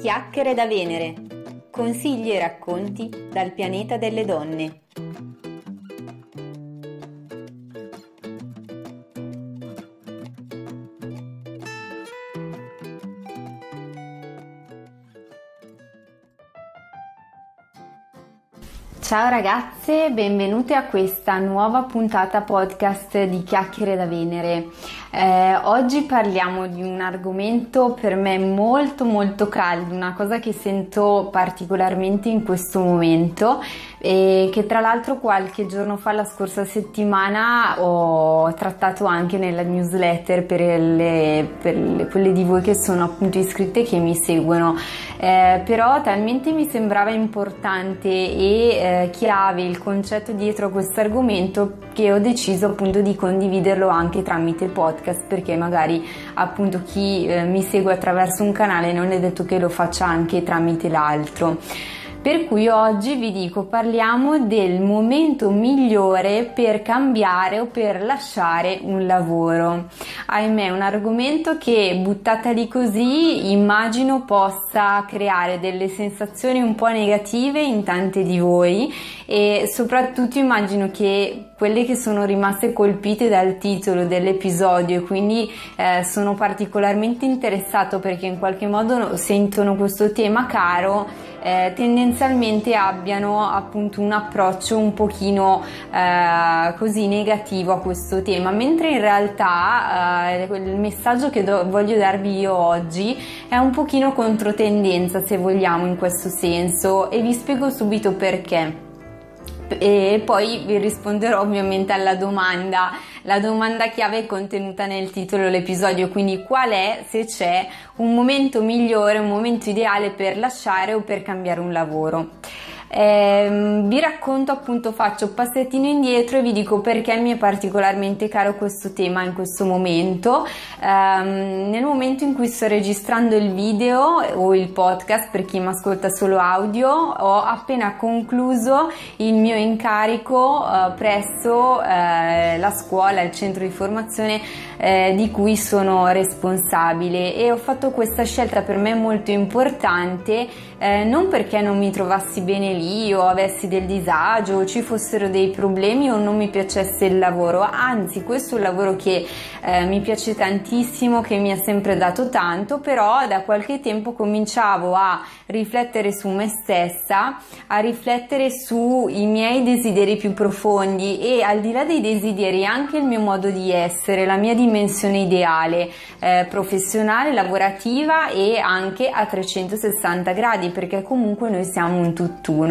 Chiacchiere da Venere. Consigli e racconti dal pianeta delle donne. Ciao ragazze, benvenute a questa nuova puntata podcast di Chiacchiere da Venere. Oggi parliamo di un argomento per me molto caldo, una cosa che sento particolarmente in questo momento e che tra l'altro qualche giorno fa, la scorsa settimana, ho trattato anche nella newsletter per quelle di voi che sono appunto iscritte e che mi seguono, però talmente mi sembrava importante e chiave il concetto dietro a questo argomento che ho deciso appunto di condividerlo anche tramite podcast, perché magari appunto chi mi segue attraverso un canale non è detto che lo faccia anche tramite l'altro. Per cui oggi vi dico, parliamo del momento migliore per cambiare o per lasciare un lavoro. Ahimè, un argomento che buttata lì così immagino possa creare delle sensazioni un po' negative in tante di voi e soprattutto immagino che quelle che sono rimaste colpite dal titolo dell'episodio e quindi sono particolarmente interessato perché in qualche modo sentono questo tema caro, tendenzialmente abbiano appunto un approccio un pochino così negativo a questo tema, mentre in realtà il messaggio che voglio darvi io oggi è un pochino controtendenza, se vogliamo, in questo senso, e vi spiego subito perché. E poi vi risponderò ovviamente alla domanda, la domanda chiave è contenuta nel titolo dell'episodio, quindi qual è, se c'è, un momento migliore, un momento ideale per lasciare o per cambiare un lavoro. Vi racconto appunto, faccio un passettino indietro e vi dico perché mi è particolarmente caro questo tema in questo momento. Nel momento in cui sto registrando il video o il podcast, per chi mi ascolta solo audio, ho appena concluso il mio incarico presso la scuola, il centro di formazione di cui sono responsabile, e ho fatto questa scelta per me molto importante, non perché non mi trovassi bene lì o avessi del disagio o ci fossero dei problemi o non mi piacesse il lavoro, anzi questo è un lavoro che mi piace tantissimo, che mi ha sempre dato tanto, però da qualche tempo cominciavo a riflettere su me stessa, a riflettere sui miei desideri più profondi e al di là dei desideri anche il mio modo di essere, la mia dimensione ideale, professionale, lavorativa e anche a 360 gradi, perché comunque noi siamo un tutt'uno.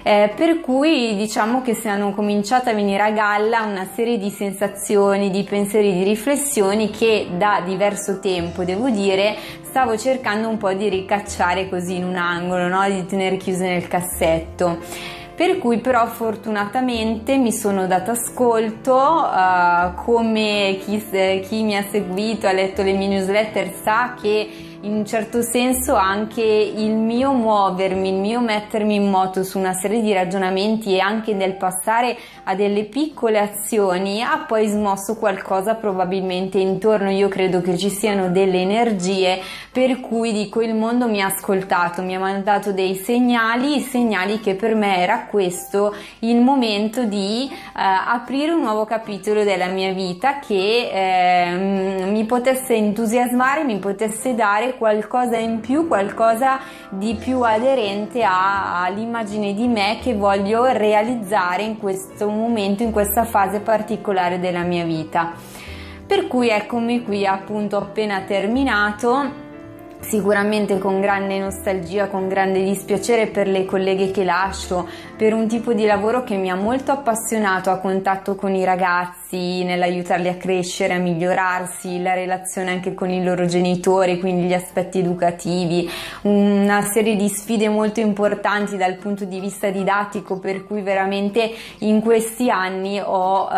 Per cui diciamo che se hanno cominciato a venire a galla una serie di sensazioni, di pensieri, di riflessioni che da diverso tempo, devo dire, stavo cercando un po' di ricacciare così in un angolo, no? Di tenere chiuse nel cassetto. Per cui però fortunatamente mi sono data ascolto, come chi mi ha seguito, ha letto le mie newsletter, sa che in un certo senso anche il mio muovermi, il mio mettermi in moto su una serie di ragionamenti e anche nel passare a delle piccole azioni ha poi smosso qualcosa probabilmente intorno. Io credo che ci siano delle energie per cui dico il mondo mi ha ascoltato, mi ha mandato dei segnali che per me era questo il momento di aprire un nuovo capitolo della mia vita che mi potesse entusiasmare, mi potesse dare qualcosa in più, qualcosa di più aderente all'immagine di me che voglio realizzare in questo momento, in questa fase particolare della mia vita. Per cui eccomi qui, appunto, appena terminato, sicuramente con grande nostalgia, con grande dispiacere per le colleghe che lascio, per un tipo di lavoro che mi ha molto appassionato, a contatto con i ragazzi, nell'aiutarli a crescere, a migliorarsi, la relazione anche con i loro genitori, quindi gli aspetti educativi, una serie di sfide molto importanti dal punto di vista didattico, per cui veramente in questi anni ho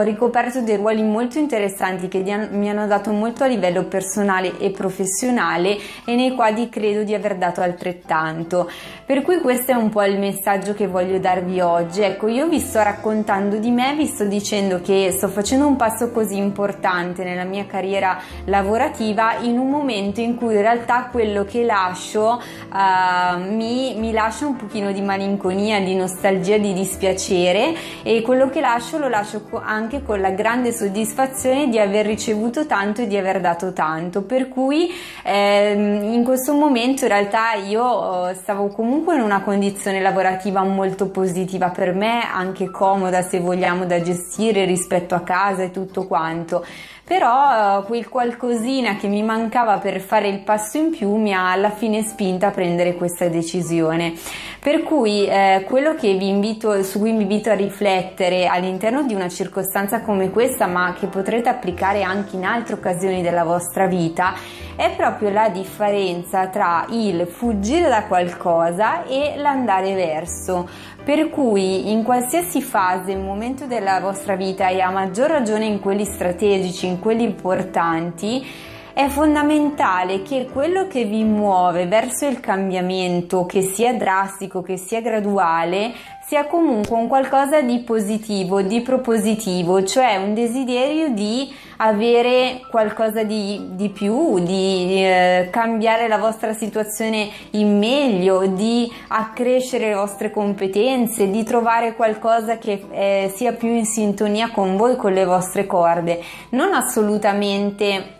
ricoperto dei ruoli molto interessanti che mi hanno dato molto a livello personale e professionale professionale e nei quali credo di aver dato altrettanto. Per cui questo è un po' il messaggio che voglio darvi oggi. Ecco, io vi sto raccontando di me, vi sto dicendo che sto facendo un passo così importante nella mia carriera lavorativa in un momento in cui in realtà quello che lascio mi lascia un pochino di malinconia, di nostalgia, di dispiacere, e quello che lascio lo lascio anche con la grande soddisfazione di aver ricevuto tanto e di aver dato tanto. Per cui in questo momento in realtà io stavo comunque in una condizione lavorativa molto positiva per me, anche comoda se vogliamo da gestire rispetto a casa e tutto quanto, però quel qualcosina che mi mancava per fare il passo in più mi ha alla fine spinta a prendere questa decisione. Per cui quello che vi invito a riflettere all'interno di una circostanza come questa, ma che potrete applicare anche in altre occasioni della vostra vita, è proprio la differenza tra il fuggire da qualcosa e l'andare verso. Per cui in qualsiasi fase e momento della vostra vita, e a maggior ragione in quelli strategici, in quelli importanti, è fondamentale che quello che vi muove verso il cambiamento, che sia drastico, che sia graduale, sia comunque un qualcosa di positivo, di propositivo, cioè un desiderio di avere qualcosa di più, di cambiare la vostra situazione in meglio, di accrescere le vostre competenze, di trovare qualcosa che sia più in sintonia con voi, con le vostre corde. Non assolutamente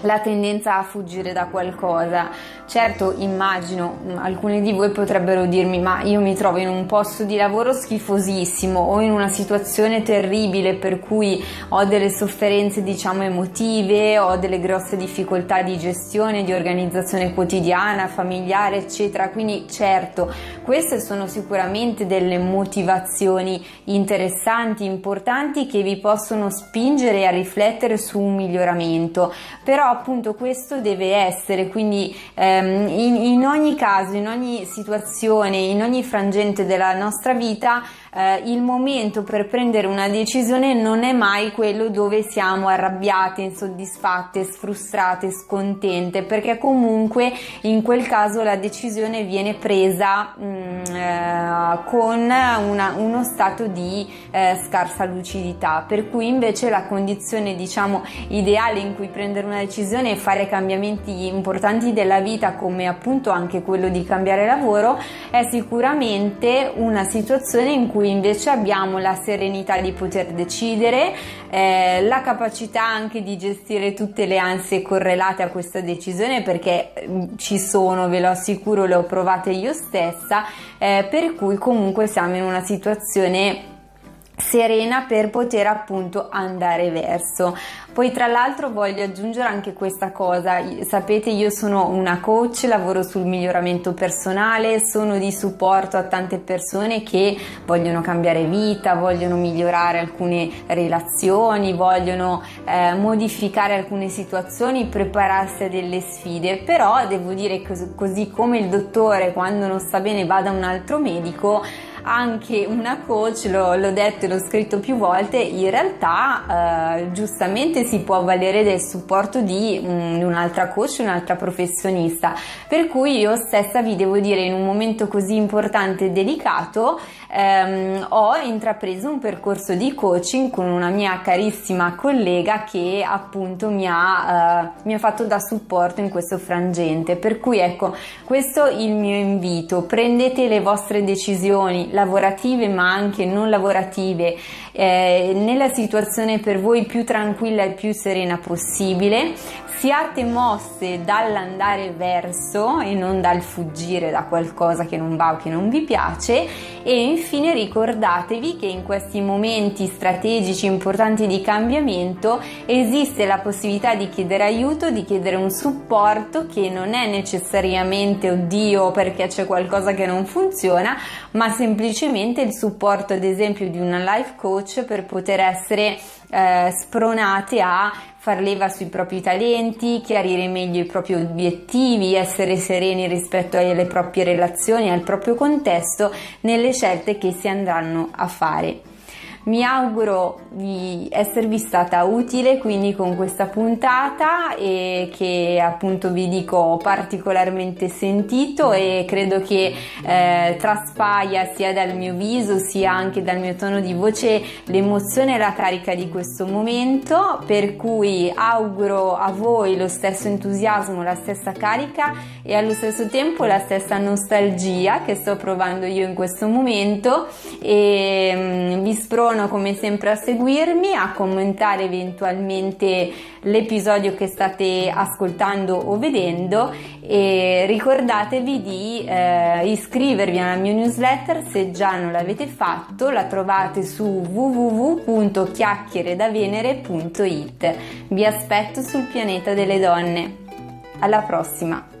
la tendenza a fuggire da qualcosa. Certo, immagino alcuni di voi potrebbero dirmi: ma io mi trovo in un posto di lavoro schifosissimo o in una situazione terribile per cui ho delle sofferenze, diciamo, emotive, ho delle grosse difficoltà di gestione, di organizzazione quotidiana, familiare, eccetera. Quindi certo, queste sono sicuramente delle motivazioni interessanti, importanti, che vi possono spingere a riflettere su un miglioramento, però appunto questo deve essere, quindi in ogni caso, in ogni situazione, in ogni frangente della nostra vita, il momento per prendere una decisione non è mai quello dove siamo arrabbiate, insoddisfatte, sfrustrate, scontente, perché comunque in quel caso la decisione viene presa con uno stato di scarsa lucidità. Per cui invece la condizione, diciamo, ideale in cui prendere una decisione e fare cambiamenti importanti della vita, come appunto anche quello di cambiare lavoro, è sicuramente una situazione in cui invece abbiamo la serenità di poter decidere, la capacità anche di gestire tutte le ansie correlate a questa decisione, perché ci sono, ve lo assicuro, le ho provate io stessa, per cui comunque siamo in una situazione serena per poter appunto andare verso. Poi tra l'altro voglio aggiungere anche questa cosa: sapete, io sono una coach, lavoro sul miglioramento personale, sono di supporto a tante persone che vogliono cambiare vita, vogliono migliorare alcune relazioni, vogliono modificare alcune situazioni, prepararsi a delle sfide. Però devo dire che così come il dottore quando non sta bene va da un altro medico, anche una coach, l'ho detto e l'ho scritto più volte, in realtà giustamente si può avvalere del supporto di un'altra coach, un'altra professionista. Per cui io stessa, vi devo dire, in un momento così importante e delicato ho intrapreso un percorso di coaching con una mia carissima collega che appunto mi ha fatto da supporto in questo frangente. Per cui ecco, questo è il mio invito: prendete le vostre decisioni lavorative ma anche non lavorative nella situazione per voi più tranquilla e più serena possibile, siate mosse dall'andare verso e non dal fuggire da qualcosa che non va o che non vi piace, e infine ricordatevi che in questi momenti strategici importanti di cambiamento esiste la possibilità di chiedere aiuto, di chiedere un supporto, che non è necessariamente oddio perché c'è qualcosa che non funziona, ma semplicemente il supporto, ad esempio, di una life coach, per poter essere spronate a far leva sui propri talenti, chiarire meglio i propri obiettivi, essere sereni rispetto alle proprie relazioni, al proprio contesto, nelle scelte che si andranno a fare. Mi auguro di esservi stata utile quindi con questa puntata, e che appunto vi dico particolarmente sentito, e credo che traspaia sia dal mio viso sia anche dal mio tono di voce l'emozione e la carica di questo momento, per cui auguro a voi lo stesso entusiasmo, la stessa carica e allo stesso tempo la stessa nostalgia che sto provando io in questo momento, e vi sprono come sempre a seguirmi, a commentare eventualmente l'episodio che state ascoltando o vedendo, e ricordatevi di iscrivervi alla mia newsletter se già non l'avete fatto. La trovate su www.chiacchieredavenere.it. Vi aspetto sul pianeta delle donne. Alla prossima!